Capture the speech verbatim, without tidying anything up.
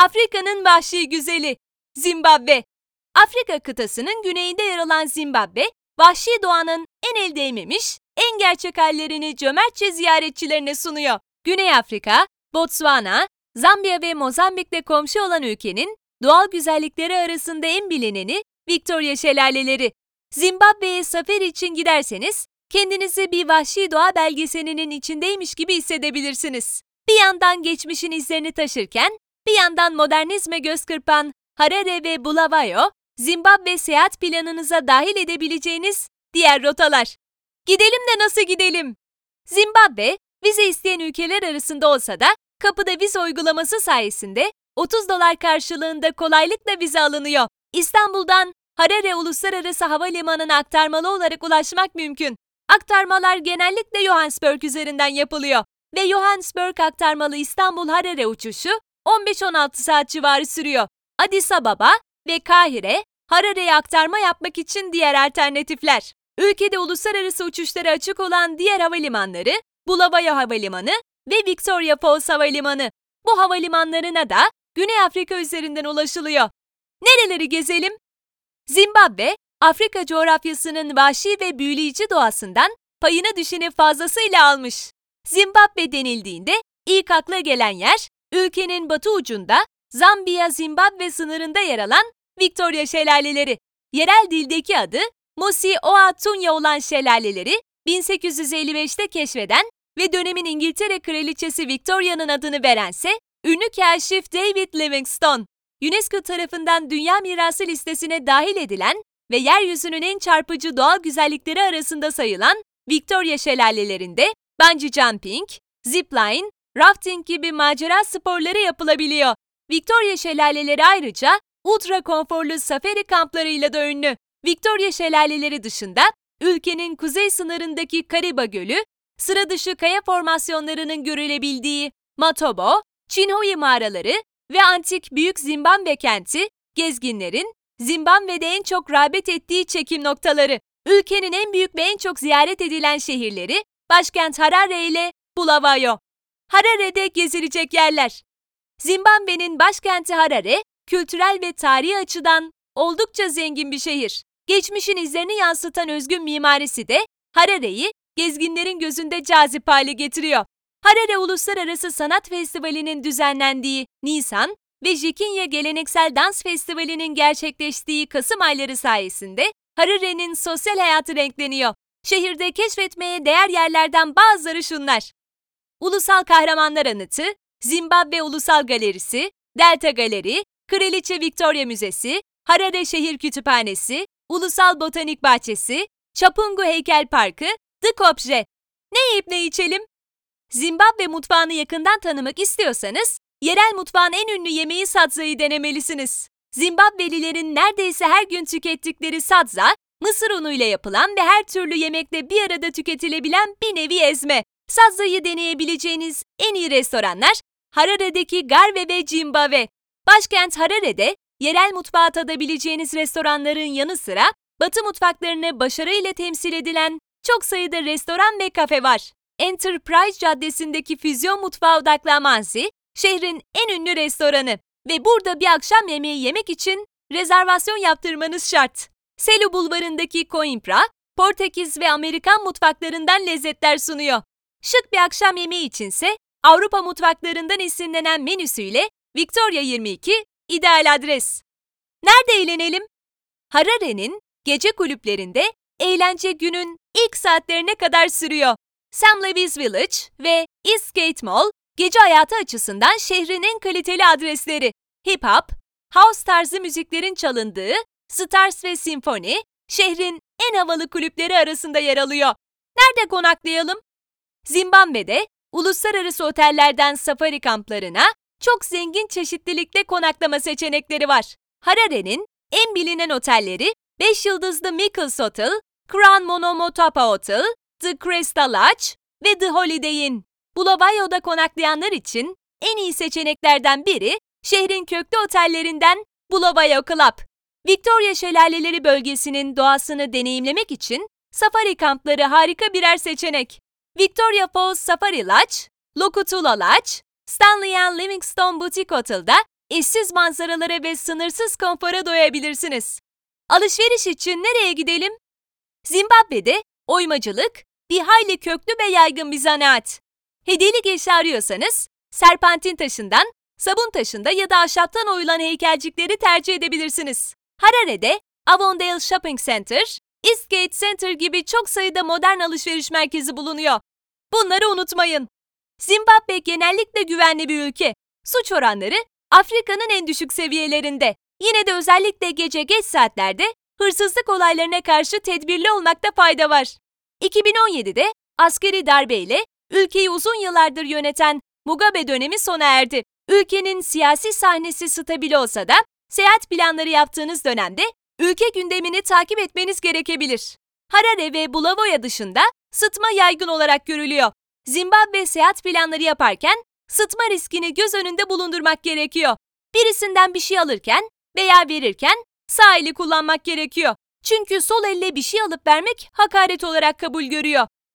Afrika'nın vahşi güzeli, Zimbabve. Afrika kıtasının güneyinde yer alan Zimbabve, vahşi doğanın en el değmemiş, en gerçek hallerini cömertçe ziyaretçilerine sunuyor. Güney Afrika, Botsvana, Zambiya ve Mozambik'le komşu olan ülkenin doğal güzellikleri arasında en bilineni Victoria Şelaleleri. Zimbabve'ye sefer için giderseniz kendinizi bir vahşi doğa belgeselinin içindeymiş gibi hissedebilirsiniz. Bir yandan geçmişin izlerini taşırken, bir yandan modernizme göz kırpan Harare ve Bulawayo, Zimbabve seyahat planınıza dahil edebileceğiniz diğer rotalar. Gidelim de nasıl gidelim? Zimbabve, vize isteyen ülkeler arasında olsa da kapıda vize uygulaması sayesinde otuz dolar karşılığında kolaylıkla vize alınıyor. İstanbul'dan Harare Uluslararası Havalimanı'na aktarmalı olarak ulaşmak mümkün. Aktarmalar genellikle Johannesburg üzerinden yapılıyor ve Johannesburg aktarmalı İstanbul-Harare uçuşu on beş on altı saat civarı sürüyor. Addis Ababa ve Kahire, Harare'ye aktarma yapmak için diğer alternatifler. Ülkede uluslararası uçuşlara açık olan diğer havalimanları Bulawayo Havalimanı ve Victoria Falls Havalimanı. Bu havalimanlarına da Güney Afrika üzerinden ulaşılıyor. Nereleri gezelim? Zimbabve, Afrika coğrafyasının vahşi ve büyüleyici doğasından payını düşeni fazlasıyla almış. Zimbabve denildiğinde ilk akla gelen yer, ülkenin batı ucunda Zambiya-Zimbabve sınırında yer alan Victoria Şelaleleri. Yerel dildeki adı Mosi-Oa-Tunya olan şelaleleri bin sekiz yüz elli beşte keşfeden ve dönemin İngiltere Kraliçesi Victoria'nın adını verense ünlü kaşif David Livingstone. UNESCO tarafından Dünya Mirası listesine dahil edilen ve yeryüzünün en çarpıcı doğal güzellikleri arasında sayılan Victoria şelalelerinde bungee jumping, zipline, rafting gibi macera sporları yapılabiliyor. Victoria şelaleleri ayrıca ultra konforlu safari kamplarıyla da ünlü. Victoria şelaleleri dışında ülkenin kuzey sınırındaki Kariba Gölü, sıra dışı kaya formasyonlarının görülebildiği Matobo, Chinhoyi Mağaraları ve antik Büyük Zimbabve kenti, gezginlerin Zimbabve'de en çok rağbet ettiği çekim noktaları. Ülkenin en büyük ve en çok ziyaret edilen şehirleri başkent Harare ile Bulawayo. Harare'de gezilecek yerler. Zimbabve'nin başkenti Harare, kültürel ve tarihi açıdan oldukça zengin bir şehir. Geçmişin izlerini yansıtan özgün mimarisi de Harare'yi gezginlerin gözünde cazip hale getiriyor. Harare Uluslararası Sanat Festivali'nin düzenlendiği Nisan ve Jikinya Geleneksel Dans Festivali'nin gerçekleştiği Kasım ayları sayesinde Harare'nin sosyal hayatı renkleniyor. Şehirde keşfetmeye değer yerlerden bazıları şunlar: Ulusal Kahramanlar Anıtı, Zimbabve Ulusal Galerisi, Delta Galeri, Kraliçe Victoria Müzesi, Harare Şehir Kütüphanesi, Ulusal Botanik Bahçesi, Chapungu Heykel Parkı, The Kopje. Ne yiyip ne içelim? Zimbabve mutfağını yakından tanımak istiyorsanız, yerel mutfağın en ünlü yemeği Sadza'yı denemelisiniz. Zimbabvelilerin neredeyse her gün tükettikleri Sadza, mısır unuyla yapılan ve her türlü yemekle bir arada tüketilebilen bir nevi ezme. Sadza'yı deneyebileceğiniz en iyi restoranlar Harare'deki Garvey ve Cimbave. Başkent Harare'de yerel mutfağı tadabileceğiniz restoranların yanı sıra Batı mutfaklarını başarıyla temsil edilen çok sayıda restoran ve kafe var. Enterprise Caddesi'ndeki Füzyon Mutfağı Odaklamansi, şehrin en ünlü restoranı ve burada bir akşam yemeği yemek için rezervasyon yaptırmanız şart. Selu Bulvarı'ndaki Coimbra, Portekiz ve Amerikan mutfaklarından lezzetler sunuyor. Şık bir akşam yemeği içinse Avrupa mutfaklarından esinlenen menüsüyle Victoria yirmi iki ideal adres. Nerede eğlenelim? Harare'nin gece kulüplerinde eğlence günün ilk saatlerine kadar sürüyor. Sam Levies Village ve Eastgate Mall gece hayatı açısından şehrin en kaliteli adresleri. Hip hop, house tarzı müziklerin çalındığı Stars ve Sinfoni şehrin en havalı kulüpleri arasında yer alıyor. Nerede konaklayalım? Zimbabve'de uluslararası otellerden safari kamplarına çok zengin çeşitlilikle konaklama seçenekleri var. Harare'nin en bilinen otelleri beş yıldızlı Mikkels Hotel, Crown Monomo Tapa Hotel, The Crystal Lodge ve The Holiday Inn. Bulawayo'da konaklayanlar için en iyi seçeneklerden biri şehrin köklü otellerinden Bulawayo Club. Victoria Şelaleleri bölgesinin doğasını deneyimlemek için safari kampları harika birer seçenek. Victoria Falls Safari Lodge, Lokutula Lodge, Stanley and Livingstone Boutique Hotel'da eşsiz manzaralara ve sınırsız konfora doyabilirsiniz. Alışveriş için nereye gidelim? Zimbabve'de oymacılık bir hayli köklü ve yaygın bir zanaat. Hediyelik eşya arıyorsanız serpentin taşından, sabun taşında ya da ahşaptan oyulan heykelcikleri tercih edebilirsiniz. Harare'de Avondale Shopping Center, Eastgate Center gibi çok sayıda modern alışveriş merkezi bulunuyor. Bunları unutmayın. Zimbabve genellikle güvenli bir ülke. Suç oranları Afrika'nın en düşük seviyelerinde. Yine de özellikle gece geç saatlerde hırsızlık olaylarına karşı tedbirli olmakta fayda var. iki bin on yedi'de askeri darbeyle ülkeyi uzun yıllardır yöneten Mugabe dönemi sona erdi. Ülkenin siyasi sahnesi stabil olsa da seyahat planları yaptığınız dönemde ülke gündemini takip etmeniz gerekebilir. Harare ve Bulawayo dışında sıtma yaygın olarak görülüyor. Zimbabve seyahat planları yaparken sıtma riskini göz önünde bulundurmak gerekiyor. Birisinden bir şey alırken veya verirken sağ eli kullanmak gerekiyor. Çünkü sol elle bir şey alıp vermek hakaret olarak kabul görüyor.